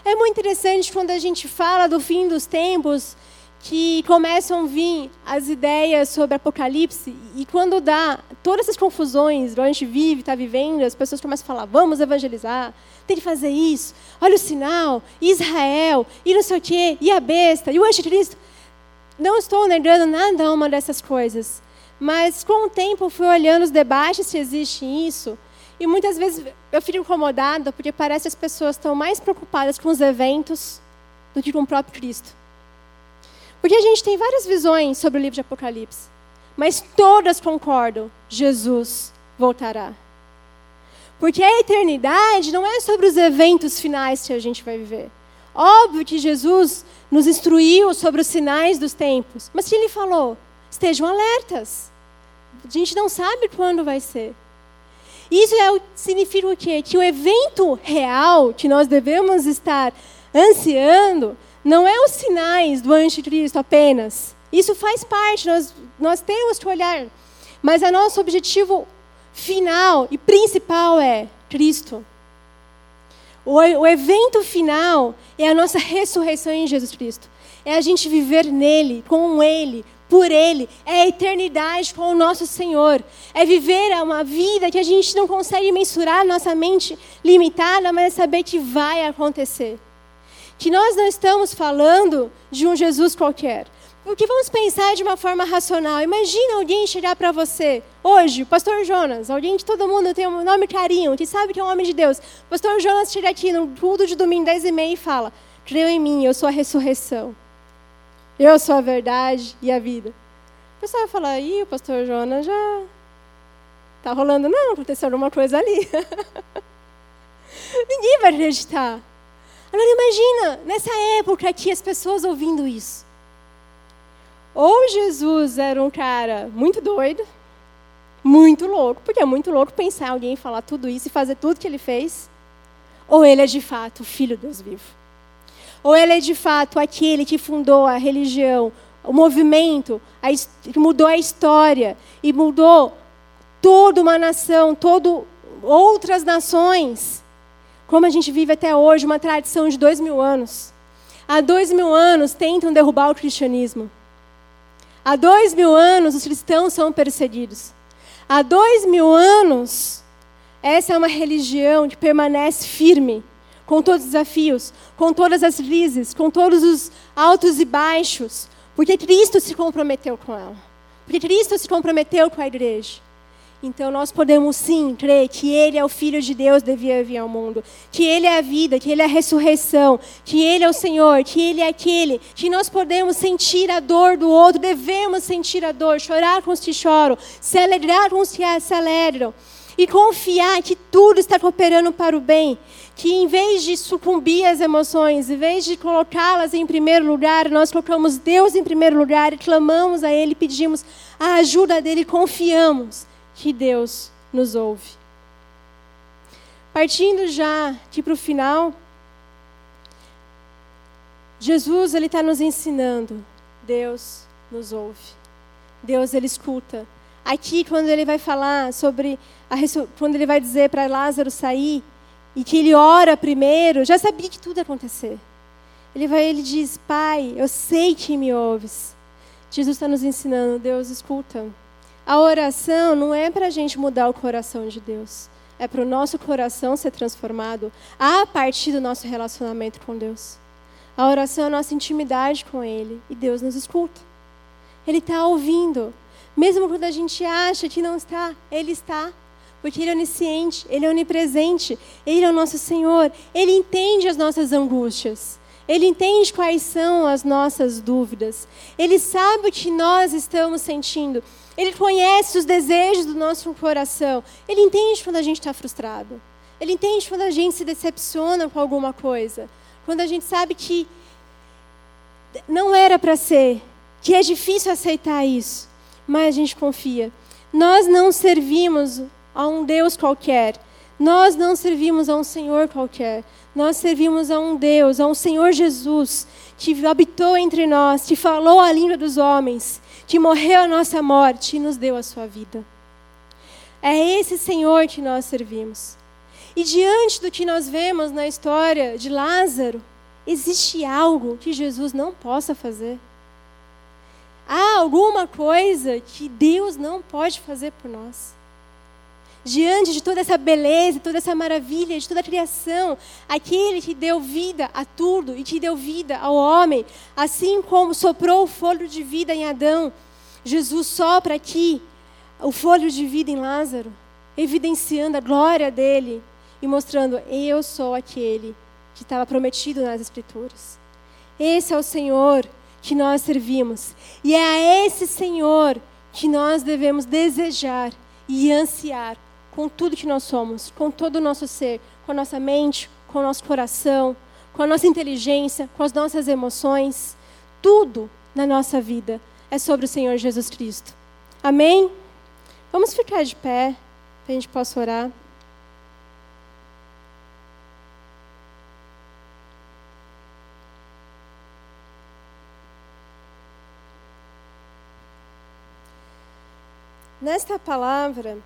É muito interessante quando a gente fala do fim dos tempos, que começam a vir as ideias sobre Apocalipse e quando dá todas essas confusões do que a gente vive, está vivendo, as pessoas começam a falar, vamos evangelizar, tem que fazer isso, olha o sinal, Israel, e não sei o quê, e a besta, e o anticristo. Não estou negando nada a uma dessas coisas, mas com o tempo fui olhando os debates se existe isso, e muitas vezes eu fico incomodada porque parece que as pessoas estão mais preocupadas com os eventos do que com o próprio Cristo. Porque a gente tem várias visões sobre o livro de Apocalipse, mas todas concordam, Jesus voltará. Porque a eternidade não é sobre os eventos finais que a gente vai viver. Óbvio que Jesus nos instruiu sobre os sinais dos tempos, mas que ele falou, estejam alertas. A gente não sabe quando vai ser. Isso significa o quê? Que o evento real que nós devemos estar ansiando não é os sinais do anticristo apenas. Isso faz parte, nós temos que olhar. Mas o nosso objetivo final e principal é Cristo. O evento final é a nossa ressurreição em Jesus Cristo. É a gente viver nele, com ele, por ele. É a eternidade com o nosso Senhor. É viver uma vida que a gente não consegue mensurar, nossa mente limitada, mas é saber que vai acontecer. Que nós não estamos falando de um Jesus qualquer. Porque vamos pensar de uma forma racional. Imagina alguém chegar para você, hoje, o Pastor Jonas, alguém que todo mundo tem um nome carinho, que sabe que é um homem de Deus. O Pastor Jonas chega aqui no culto de domingo, 10h30, e fala, creio em mim, eu sou a ressurreição. Eu sou a verdade e a vida. O pessoal vai falar, ih, o Pastor Jonas já está rolando. Não, aconteceu alguma coisa ali. Ninguém vai acreditar. Agora imagina, nessa época aqui, as pessoas ouvindo isso. Ou Jesus era um cara muito doido, muito louco, porque é muito louco pensar alguém falar tudo isso e fazer tudo que ele fez, ou ele é de fato o Filho de Deus vivo. Ou ele é de fato aquele que fundou a religião, o movimento, que mudou a história e mudou toda uma nação, outras nações, como a gente vive até hoje, uma tradição de 2000 anos. Há 2000 anos tentam derrubar o cristianismo. Há 2000 anos os cristãos são perseguidos. Há 2000 anos essa é uma religião que permanece firme, com todos os desafios, com todas as crises, com todos os altos e baixos, porque Cristo se comprometeu com ela, porque Cristo se comprometeu com a igreja. Então nós podemos sim crer que Ele é o Filho de Deus, devia vir ao mundo, que Ele é a vida, que Ele é a ressurreição, que Ele é o Senhor, que Ele é aquele, que nós podemos sentir a dor do outro, devemos sentir a dor, chorar com os que choram, se alegrar com os que se alegram, e confiar que tudo está cooperando para o bem, que em vez de sucumbir às emoções, em vez de colocá-las em primeiro lugar, nós colocamos Deus em primeiro lugar e clamamos a Ele, pedimos a ajuda dEle, confiamos que Deus nos ouve. Partindo já aqui para o final, Jesus está nos ensinando, Deus nos ouve, Deus Ele escuta. Aqui quando Ele vai falar sobre, quando Ele vai dizer para Lázaro sair, e que Ele ora primeiro, já sabia que tudo ia acontecer. Ele diz, Pai, eu sei que me ouves. Jesus está nos ensinando, Deus escuta. A oração não é para a gente mudar o coração de Deus. É para o nosso coração ser transformado a partir do nosso relacionamento com Deus. A oração é a nossa intimidade com Ele. E Deus nos escuta. Ele está ouvindo. Mesmo quando a gente acha que não está, Ele está. Porque Ele é onisciente, Ele é onipresente. Ele é o nosso Senhor. Ele entende as nossas angústias. Ele entende quais são as nossas dúvidas. Ele sabe o que nós estamos sentindo. Ele conhece os desejos do nosso coração. Ele entende quando a gente está frustrado. Ele entende quando a gente se decepciona com alguma coisa. Quando a gente sabe que não era para ser, que é difícil aceitar isso. Mas a gente confia. Nós não servimos a um Deus qualquer. Nós não servimos a um Senhor qualquer. Nós servimos a um Deus, a um Senhor Jesus, que habitou entre nós, que falou a língua dos homens, que morreu a nossa morte e nos deu a sua vida. É esse Senhor que nós servimos. E diante do que nós vemos na história de Lázaro, existe algo que Jesus não possa fazer? Há alguma coisa que Deus não pode fazer por nós? Diante de toda essa beleza, toda essa maravilha, de toda a criação, aquele que deu vida a tudo e que deu vida ao homem, assim como soprou o fôlego de vida em Adão, Jesus sopra aqui o fôlego de vida em Lázaro, evidenciando a glória dele e mostrando, eu sou aquele que estava prometido nas Escrituras. Esse é o Senhor que nós servimos. E é a esse Senhor que nós devemos desejar e ansiar com tudo que nós somos, com todo o nosso ser, com a nossa mente, com o nosso coração, com a nossa inteligência, com as nossas emoções. Tudo na nossa vida é sobre o Senhor Jesus Cristo. Amém? Vamos ficar de pé, para a gente possa orar. Nesta palavra,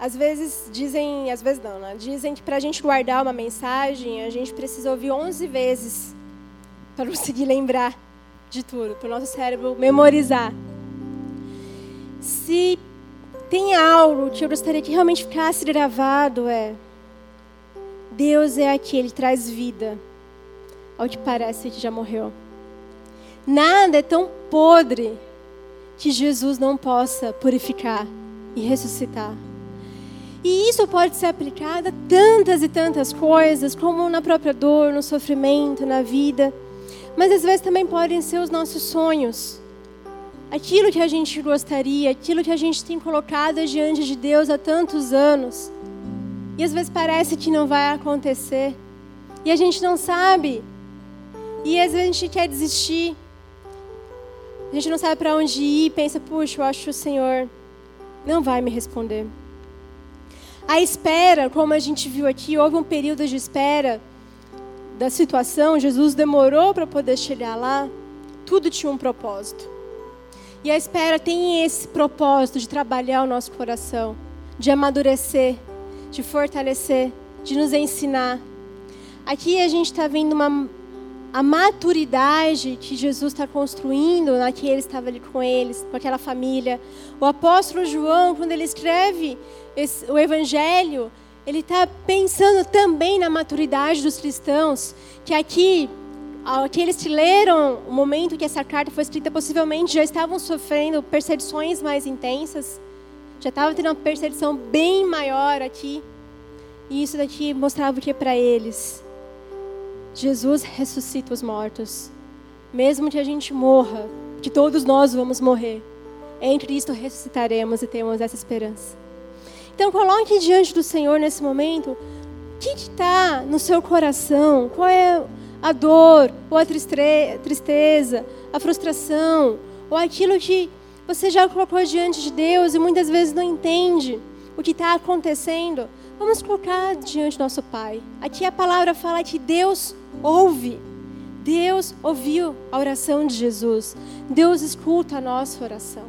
às vezes dizem, às vezes não, né? Dizem que para a gente guardar uma mensagem, a gente precisa ouvir 11 vezes para conseguir lembrar de tudo, para o nosso cérebro memorizar. Se tem algo que eu gostaria que realmente ficasse gravado, é: Deus é aquele que traz vida ao que parece que já morreu. Nada é tão podre que Jesus não possa purificar e ressuscitar. E isso pode ser aplicado a tantas e tantas coisas, como na própria dor, no sofrimento, na vida. Mas às vezes também podem ser os nossos sonhos. Aquilo que a gente gostaria, aquilo que a gente tem colocado diante de Deus há tantos anos. E às vezes parece que não vai acontecer. E a gente não sabe. E às vezes a gente quer desistir. A gente não sabe para onde ir e pensa, puxa, eu acho que o Senhor não vai me responder. A espera, como a gente viu aqui, houve um período de espera da situação. Jesus demorou para poder chegar lá. Tudo tinha um propósito. E a espera tem esse propósito de trabalhar o nosso coração, de amadurecer, de fortalecer, de nos ensinar. Aqui a gente está vendo a maturidade que Jesus está construindo naquele que estava ali com eles, com aquela família. O apóstolo João, quando ele escreve o Evangelho, ele está pensando também na maturidade dos cristãos, que aqui, aqueles que leram o momento que essa carta foi escrita, possivelmente já estavam sofrendo perseguições mais intensas, já estavam tendo uma perseguição bem maior aqui, e isso daqui mostrava o que para eles? Jesus ressuscita os mortos, mesmo que a gente morra, que todos nós vamos morrer, em Cristo ressuscitaremos e temos essa esperança. Então coloque diante do Senhor nesse momento, o que está no seu coração, qual é a dor, ou a tristeza, a frustração, ou aquilo que você já colocou diante de Deus e muitas vezes não entende o que está acontecendo. Vamos colocar diante do nosso Pai. Aqui a palavra fala que Deus ouve. Deus ouviu a oração de Jesus. Deus escuta a nossa oração.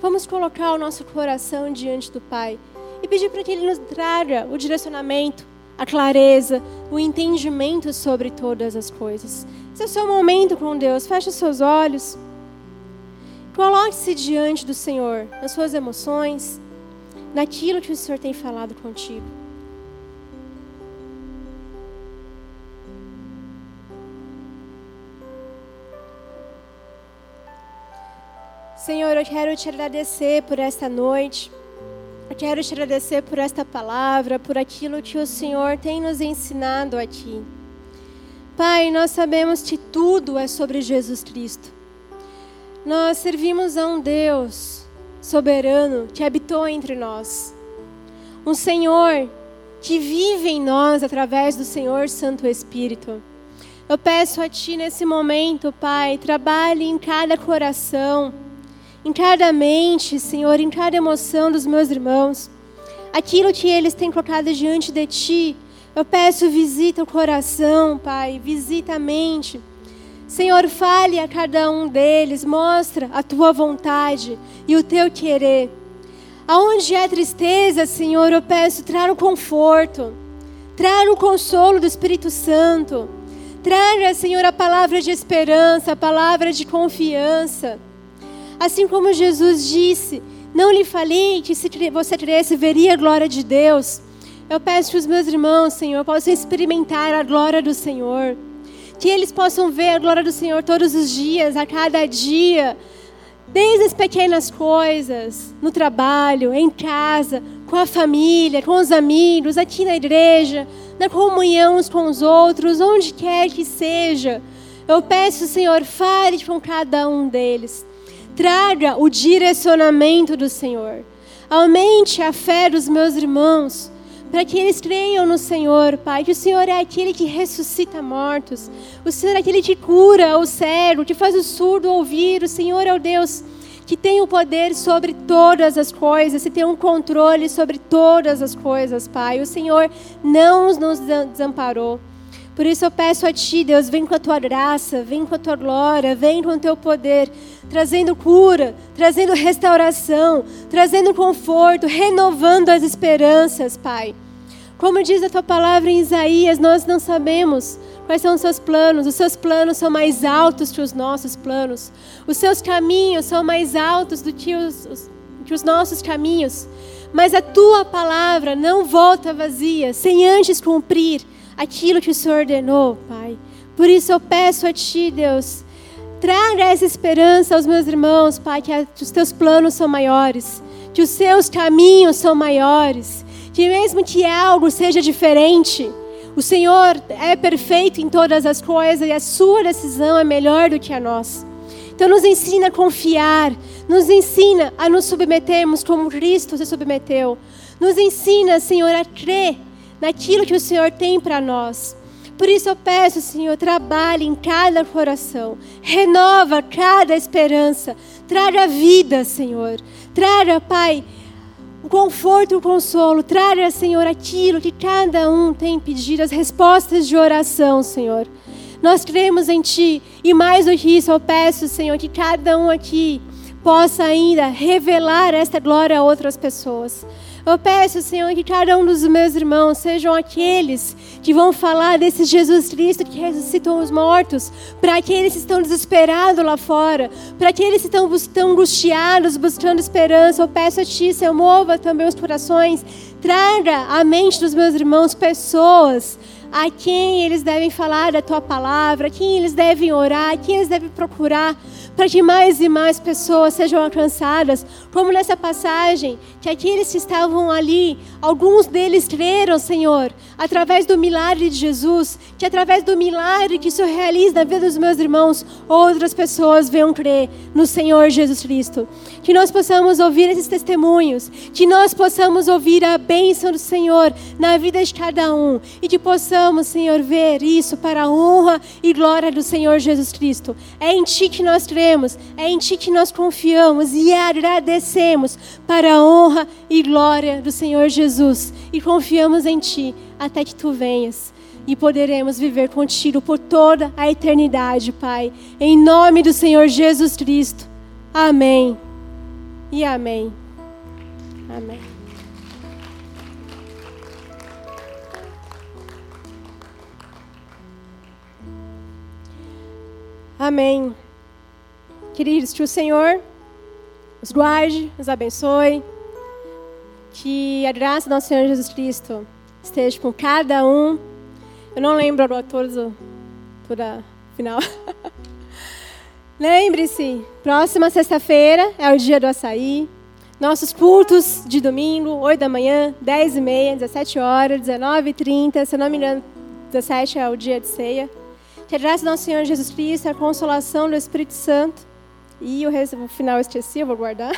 Vamos colocar o nosso coração diante do Pai e pedir para que Ele nos traga o direcionamento, a clareza, o entendimento sobre todas as coisas. Esse é o seu momento com Deus. Feche os seus olhos. Coloque-se diante do Senhor, nas suas emoções, naquilo que o Senhor tem falado contigo. Senhor, eu quero te agradecer por esta noite. Eu quero te agradecer por esta palavra, por aquilo que o Senhor tem nos ensinado aqui. Pai, nós sabemos que tudo é sobre Jesus Cristo. Nós servimos a um Deus soberano que habitou entre nós, um Senhor que vive em nós através do Senhor Santo Espírito. Eu peço a Ti nesse momento, Pai, trabalhe em cada coração, em cada mente, Senhor, em cada emoção dos meus irmãos, aquilo que eles têm colocado diante de Ti. Eu peço, visita o coração, Pai, visita a mente. Senhor, fale a cada um deles, mostra a Tua vontade e o Teu querer. Aonde há tristeza, Senhor, eu peço, traga o conforto, traga o consolo do Espírito Santo, traga, Senhor, a palavra de esperança, a palavra de confiança. Assim como Jesus disse, não lhe falei que se você cresce, veria a glória de Deus. Eu peço que os meus irmãos, Senhor, possam experimentar a glória do Senhor. Que eles possam ver a glória do Senhor todos os dias, a cada dia, desde as pequenas coisas, no trabalho, em casa, com a família, com os amigos, aqui na igreja, na comunhão uns com os outros, onde quer que seja. Eu peço, Senhor, fale com cada um deles. Traga o direcionamento do Senhor. Aumente a fé dos meus irmãos, para que eles creiam no Senhor, Pai, que o Senhor é aquele que ressuscita mortos, o Senhor é aquele que cura o cego, que faz o surdo ouvir, o Senhor é o Deus que tem o poder sobre todas as coisas, que tem um controle sobre todas as coisas, Pai. O Senhor não nos desamparou. Por isso eu peço a Ti, Deus, vem com a Tua graça, vem com a Tua glória, vem com o Teu poder, trazendo cura, trazendo restauração, trazendo conforto, renovando as esperanças, Pai. Como diz a Tua palavra em Isaías, nós não sabemos quais são os seus planos são mais altos que os nossos planos, os seus caminhos são mais altos do que os nossos caminhos, mas a Tua palavra não volta vazia, sem antes cumprir aquilo que o Senhor ordenou, Pai. Por isso eu peço a Ti, Deus, traga essa esperança aos meus irmãos, Pai, que os Teus planos são maiores, que os Teus caminhos são maiores, que mesmo que algo seja diferente, o Senhor é perfeito em todas as coisas e a Sua decisão é melhor do que a nossa. Então nos ensina a confiar, nos ensina a nos submetermos como Cristo se submeteu. Nos ensina, Senhor, a crer naquilo que o Senhor tem para nós. Por isso eu peço, Senhor, trabalhe em cada coração. Renova cada esperança. Traga vida, Senhor. Traga, Pai, o conforto e o consolo. Traga, Senhor, aquilo que cada um tem pedido. As respostas de oração, Senhor. Nós cremos em Ti. E mais do que isso, eu peço, Senhor, que cada um aqui possa ainda revelar esta glória a outras pessoas. Eu peço, Senhor, que cada um dos meus irmãos sejam aqueles que vão falar desse Jesus Cristo que ressuscitou os mortos, para aqueles que estão desesperados lá fora, para aqueles que estão angustiados, buscando esperança. Eu peço a Ti, Senhor, mova também os corações, traga à mente dos meus irmãos pessoas a quem eles devem falar da Tua palavra, a quem eles devem orar, a quem eles devem procurar, para que mais e mais pessoas sejam alcançadas, como nessa passagem, que aqueles que estavam ali, alguns deles creram, Senhor, através do milagre de Jesus, que através do milagre que isso realiza na vida dos meus irmãos, outras pessoas venham crer no Senhor Jesus Cristo. Que nós possamos ouvir esses testemunhos, que nós possamos ouvir a bênção do Senhor na vida de cada um, e que possamos, Senhor, ver isso para a honra e glória do Senhor Jesus Cristo. É em Ti que nós cremos, é em Ti que nós confiamos e agradecemos para a honra e glória do Senhor Jesus. E confiamos em Ti até que Tu venhas e poderemos viver contigo por toda a eternidade, Pai. Em nome do Senhor Jesus Cristo. Amém. E amém. Amém. Amém. Queridos, que o Senhor os guarde, os abençoe. Que a graça do nosso Senhor Jesus Cristo esteja com cada um. Eu não lembro agora toda final. Lembre-se, próxima sexta-feira é o dia do açaí. Nossos cultos de domingo, 8 da manhã, 10h30, 17 horas, 19h30. Se eu não me engano, 17 é o dia de ceia. Que a graça do nosso Senhor Jesus Cristo, a consolação do Espírito Santo, e o final eu esqueci, eu vou guardar.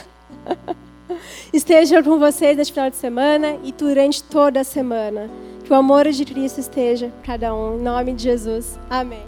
Esteja com vocês neste final de semana e durante toda a semana. Que o amor de Cristo esteja cada um. Em nome de Jesus. Amém.